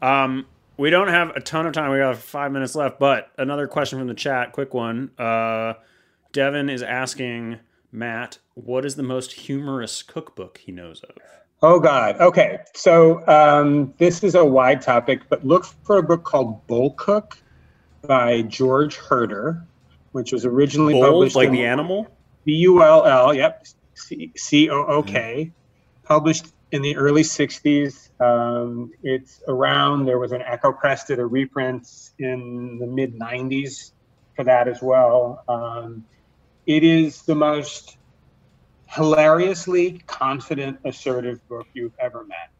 Um, we don't have a ton of time. We have five minutes left, but another question from the chat, quick one. Uh, Devin is asking Matt, what is the most humorous cookbook he knows of? Oh, God. Okay. So um, this is a wide topic, but look for a book called Bowl Cook by George Herder, which was originally Bowl, published like in the animal? B U L L, yep, C O O K, mm-hmm. Published in the early sixties. Um, it's around, there was an Echo Press, did a reprint in the mid nineties for that as well. Um, it is the most hilariously confident, assertive book you've ever met.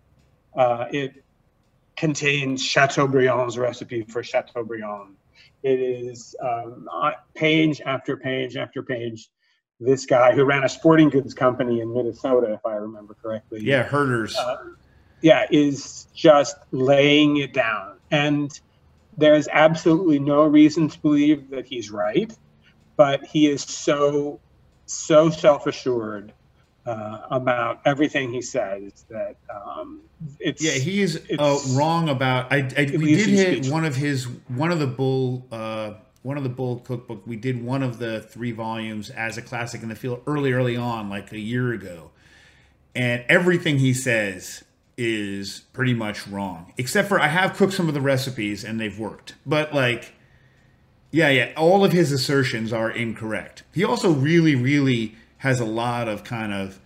Uh, it contains Chateaubriand's recipe for Chateaubriand. It is um, page after page after page. This guy who ran a sporting goods company in Minnesota, if I remember correctly. Yeah, Herders. Uh, yeah, is just laying it down. And there's absolutely no reason to believe that he's right, but he is so... so self-assured uh, about everything he says that um, it's yeah he is uh, wrong about. I, I we did hit one of his one of the bull uh, one of the bull cookbook. We did one of the three volumes as a classic in the field early early on, like a year ago, and everything he says is pretty much wrong, except for I have cooked some of the recipes and they've worked, but like. Yeah, yeah. All of his assertions are incorrect. He also really, really has a lot of kind of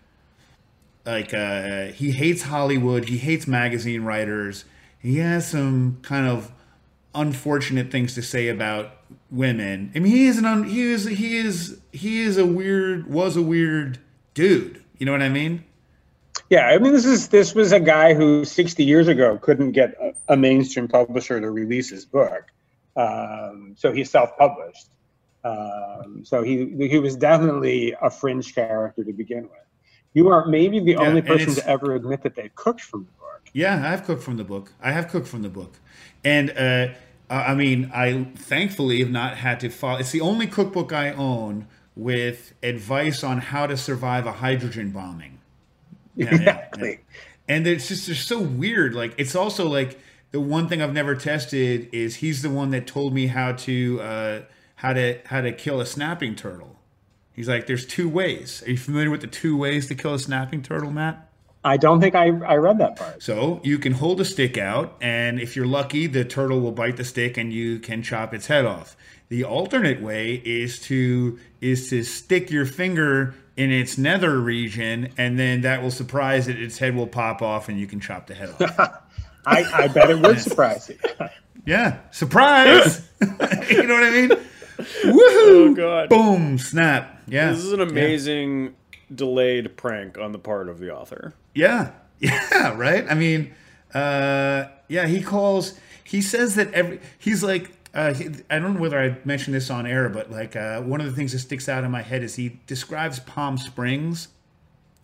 like uh, he hates Hollywood. He hates magazine writers. He has some kind of unfortunate things to say about women. I mean, he is an un, he is he is he is a weird was a weird dude. You know what I mean? Yeah, I mean, this is this was a guy who sixty years ago couldn't get a, a mainstream publisher to release his book. Um, so he's self-published. Um, so he he was definitely a fringe character to begin with. You are maybe the yeah, only person to ever admit that they cooked from the book. Yeah, I've cooked from the book. I have cooked from the book. And uh, Uh, I mean, I thankfully have not had to follow. It's the only cookbook I own with advice on how to survive a hydrogen bombing. Yeah, exactly. Yeah, yeah. And it's just, they're so weird. Like, it's also like the one thing I've never tested is he's the one that told me how to, uh, how to, how to kill a snapping turtle. He's like, there's two ways. Are you familiar with the two ways to kill a snapping turtle, Matt? I don't think I, I read that part. So you can hold a stick out, and if you're lucky, the turtle will bite the stick and you can chop its head off. The alternate way is to is to stick your finger in its nether region, and then that will surprise it. Its head will pop off and you can chop the head off. I, I bet it would surprise you. Yeah. Surprise. You know what I mean? Woohoo. Oh, God. Boom. Snap. Yeah. This is an amazing... Yeah. Delayed prank on the part of the author. Yeah, yeah, right. I mean, uh, yeah, he calls. He says that every. He's like, uh, he, I don't know whether I mentioned this on air, but like uh, one of the things that sticks out in my head is he describes Palm Springs,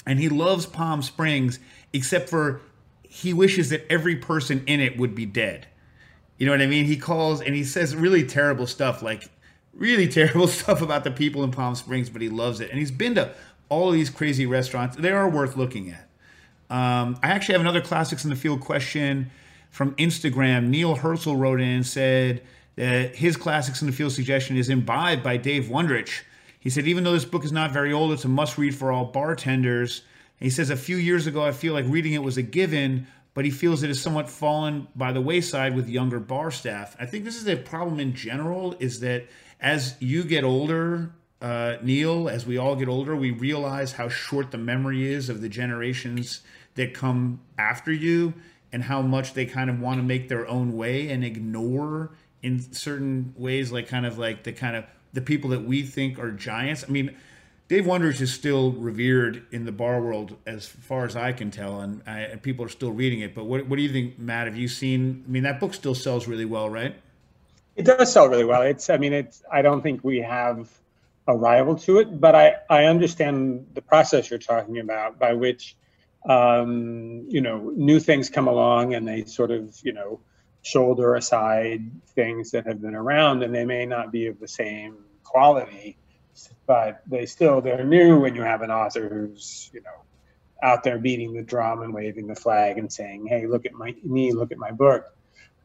and he loves Palm Springs, except for he wishes that every person in it would be dead. You know what I mean? He calls and he says really terrible stuff, like really terrible stuff about the people in Palm Springs, but he loves it, and he's been to all of these crazy restaurants. They are worth looking at. Um, I actually have another classics in the field question from Instagram. Neil Herzl wrote in and said that his classics in the field suggestion is Imbibe by Dave Wondrich. He said, even though this book is not very old, it's a must read for all bartenders. And he says, a few years ago, I feel like reading it was a given, but he feels it has somewhat fallen by the wayside with younger bar staff. I think this is a problem in general, is that as you get older, Uh, Neil, as we all get older, we realize how short the memory is of the generations that come after you, and how much they kind of want to make their own way and ignore in certain ways, like kind of like the kind of the people that we think are giants. I mean, Dave Wondrich is still revered in the bar world, as far as I can tell, and, I, and people are still reading it. But what, what do you think, Matt? Have you seen? I mean, that book still sells really well, right? It does sell really well. It's. I mean, it's. I don't think we have a rival to it, but I, I understand the process you're talking about, by which, um, you know, new things come along and they sort of, you know, shoulder aside things that have been around, and they may not be of the same quality, but they still, they're new when you have an author who's, you know, out there beating the drum and waving the flag and saying, hey, look at my me, look at my book.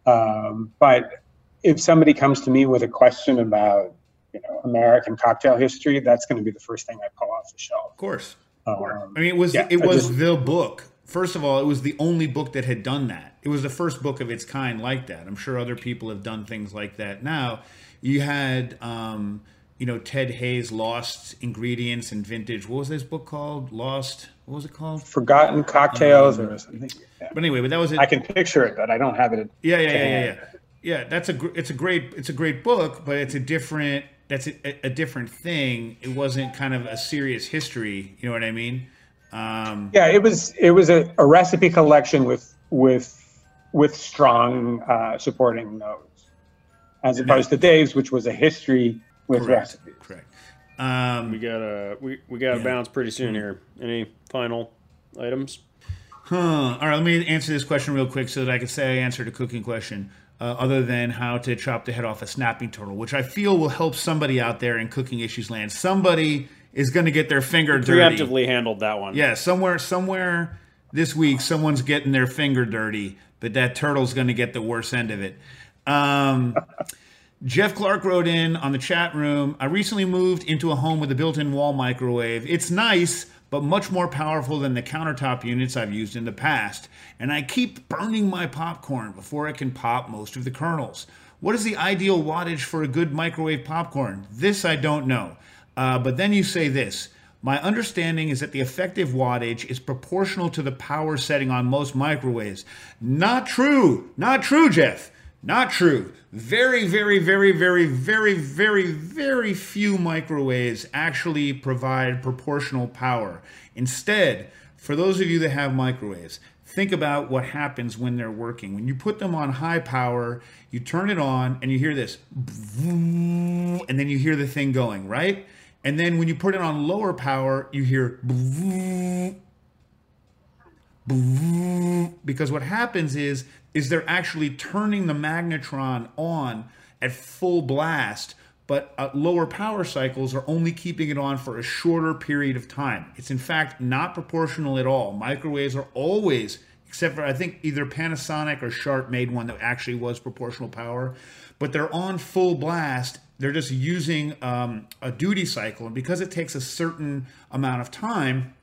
Um, but if somebody comes to me with a question about, you know, American cocktail history, that's going to be the first thing I pull off the shelf. Of course. Um, I mean, it was, yeah, it was just, the book. First of all, it was the only book that had done that. It was the first book of its kind like that. I'm sure other people have done things like that. Now you had, um, you know, Ted Hayes' Lost Ingredients and Vintage. What was this book called? Lost. What was it called? Forgotten Cocktails um, or something. Yeah. But anyway, but that was it. I can picture it, but I don't have it. Yeah. Yeah. Yeah, yeah. Yeah. That's a, gr it's a great, it's a great book, but it's a different, that's a, a different thing. It wasn't kind of a serious history. You know what I mean? Um, yeah, it was, it was a, a recipe collection with, with, with strong uh, supporting notes, as opposed to Dave's, which was a history with correct, recipes. Correct. Um, we gotta, we, we gotta yeah. bounce pretty soon here. Any final items? Huh. All right, let me answer this question real quick so that I can say I answered a cooking question. Uh, other than how to chop the head off a snapping turtle, which I feel will help somebody out there in Cooking Issues land. Somebody is going to get their finger dirty. Preemptively handled that one. Yeah, somewhere, somewhere this week, someone's getting their finger dirty, but that turtle's going to get the worst end of it. Um, Jeff Clark wrote in on the chat room, I recently moved into a home with a built-in wall microwave. It's nice, but much more powerful than the countertop units I've used in the past. And I keep burning my popcorn before it can pop most of the kernels. What is the ideal wattage for a good microwave popcorn? This I don't know. Uh, but then you say this, my understanding is that the effective wattage is proportional to the power setting on most microwaves. Not true, not true, Jeff. Not true. Very, very, very, very, very, very, very few microwaves actually provide proportional power. Instead, for those of you that have microwaves, think about what happens when they're working. When you put them on high power, you turn it on and you hear this, and then you hear the thing going, right? And then when you put it on lower power, you hear, because what happens is is they're actually turning the magnetron on at full blast, but uh, lower power cycles are only keeping it on for a shorter period of time. It's in fact not proportional at all. Microwaves are always, except for I think either Panasonic or Sharp made one that actually was proportional power, but they're on full blast. They're just using um, a duty cycle. And because it takes a certain amount of time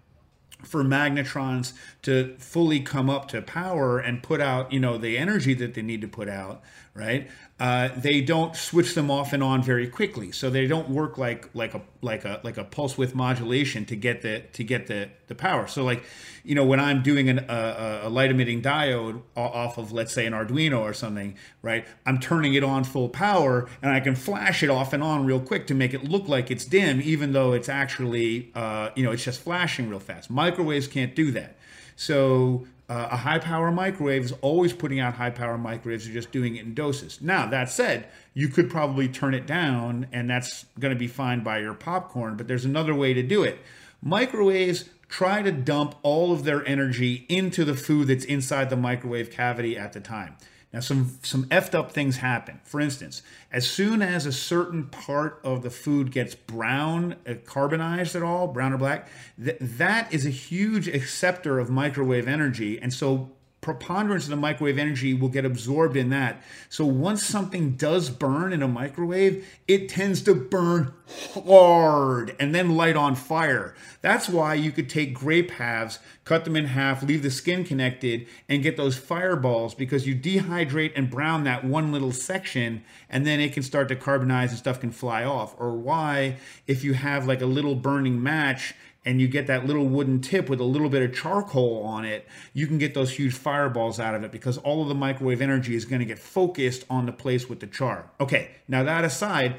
for magnetrons to fully come up to power and put out, you know, the energy that they need to put out, right? Uh, they don't switch them off and on very quickly, so they don't work like like a like a like a pulse width modulation to get the to get the the power. So like, you know, when I'm doing an, a, a light emitting diode off of, let's say, an Arduino or something, right? I'm turning it on full power, and I can flash it off and on real quick to make it look like it's dim, even though it's actually, uh, you know, it's just flashing real fast. Microwaves can't do that. So uh, a high power microwave is always putting out high power microwaves. You're just doing it in doses. Now, that said, you could probably turn it down, and that's going to be fine by your popcorn, but there's another way to do it. Microwaves try to dump all of their energy into the food that's inside the microwave cavity at the time. Now, some, some effed up things happen. For instance, as soon as a certain part of the food gets brown, uh, carbonized at all, brown or black, th that is a huge acceptor of microwave energy. And so preponderance of the microwave energy will get absorbed in that. So once something does burn in a microwave, it tends to burn hard and then light on fire. That's why you could take grape halves, cut them in half, leave the skin connected, and get those fireballs, because you dehydrate and brown that one little section, and then it can start to carbonize and stuff can fly off. Or why, if you have like a little burning match and you get that little wooden tip with a little bit of charcoal on it, you can get those huge fireballs out of it, because all of the microwave energy is going to get focused on the place with the char. Okay, now that aside,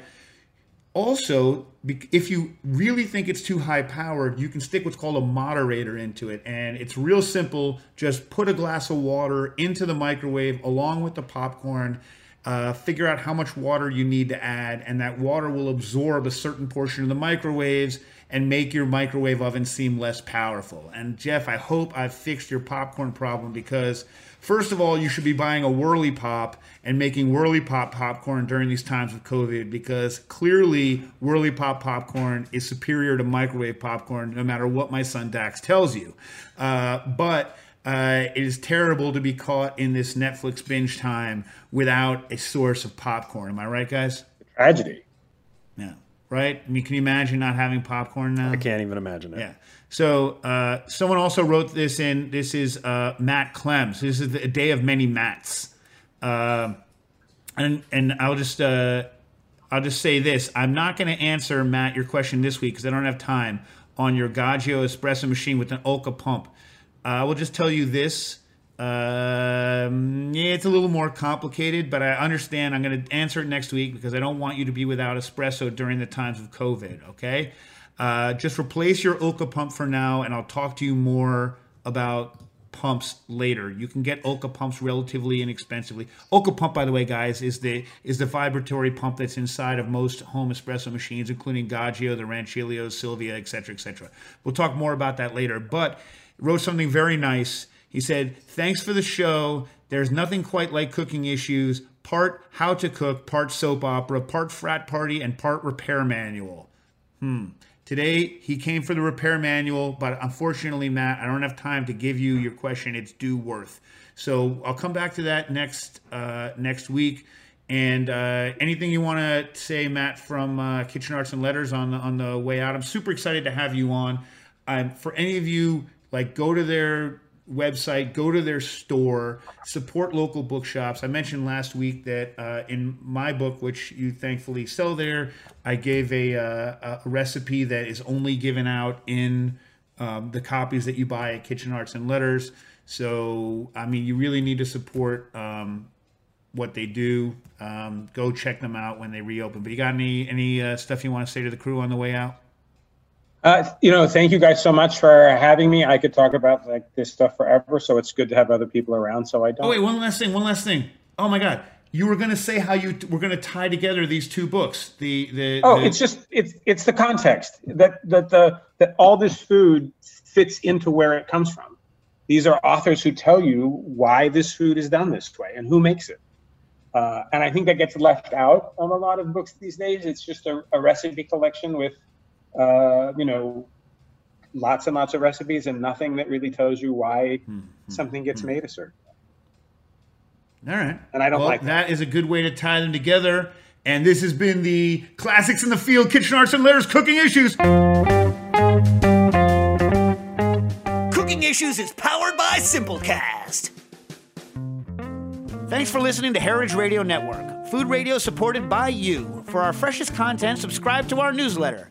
also, if you really think it's too high powered, you can stick what's called a moderator into it. And it's real simple. Just put a glass of water into the microwave along with the popcorn. Uh, figure out how much water you need to add, and that water will absorb a certain portion of the microwaves and make your microwave oven seem less powerful. And Jeff, I hope I've fixed your popcorn problem, because first of all, you should be buying a Whirly Pop and making Whirly Pop popcorn during these times of COVID, because clearly Whirly Pop popcorn is superior to microwave popcorn, no matter what my son Dax tells you. Uh, but Uh, it is terrible to be caught in this Netflix binge time without a source of popcorn. Am I right, guys? Tragedy. Yeah. Right? I mean, can you imagine not having popcorn now? I can't even imagine it. Yeah. So uh, someone also wrote this in. This is uh, Matt Clems. This is the day of many Matts. Uh, and and I'll just uh, I'll just say this. I'm not going to answer, Matt, your question this week, because I don't have time, on your Gaggio espresso machine with an Olka pump. I uh, will just tell you this. Uh, yeah, it's a little more complicated, but I understand. I'm going to answer it next week, because I don't want you to be without espresso during the times of COVID, okay? Uh, just replace your Olka pump for now, and I'll talk to you more about pumps later. You can get Olka pumps relatively inexpensively. Olka pump, by the way, guys, is the is the vibratory pump that's inside of most home espresso machines, including Gaggio, the Ranchilio, Silvia, et cetera, et cetera. We'll talk more about that later, but wrote something very nice. He said, thanks for the show. There's nothing quite like Cooking Issues. Part how to cook, part soap opera, part frat party, and part repair manual. Hmm. Today, he came for the repair manual, but unfortunately, Matt, I don't have time to give you your question its due worth. So I'll come back to that next uh, next week. And uh, anything you want to say, Matt, from uh, Kitchen Arts and Letters on the, on the way out? I'm super excited to have you on. Um, for any of you, like, go to their website, go to their store, support local bookshops. I mentioned last week that uh, in my book, which you thankfully sell there, I gave a, uh, a recipe that is only given out in um, the copies that you buy at Kitchen Arts and Letters. So, I mean, you really need to support um, what they do. Um, go check them out when they reopen. But you got any, any uh, stuff you want to say to the crew on the way out? Uh, you know, thank you guys so much for having me. I could talk about like this stuff forever, so it's good to have other people around. So I don't. Oh wait, one last thing. One last thing. Oh my God, you were going to say how you t were going to tie together these two books. The the. Oh, the... it's just it's it's the context that that the that all this food fits into where it comes from. These are authors who tell you why this food is done this way and who makes it. Uh, and I think that gets left out on a lot of books these days. It's just a, a recipe collection with, uh, you know, lots and lots of recipes and nothing that really tells you why mm-hmm. something gets mm-hmm. made a certain way. All right. And I don't well, like that. That is a good way to tie them together. And this has been the Classics in the Field, Kitchen Arts and Letters, Cooking Issues. Cooking Issues is powered by Simplecast. Thanks for listening to Heritage Radio Network, food radio supported by you. For our freshest content, subscribe to our newsletter.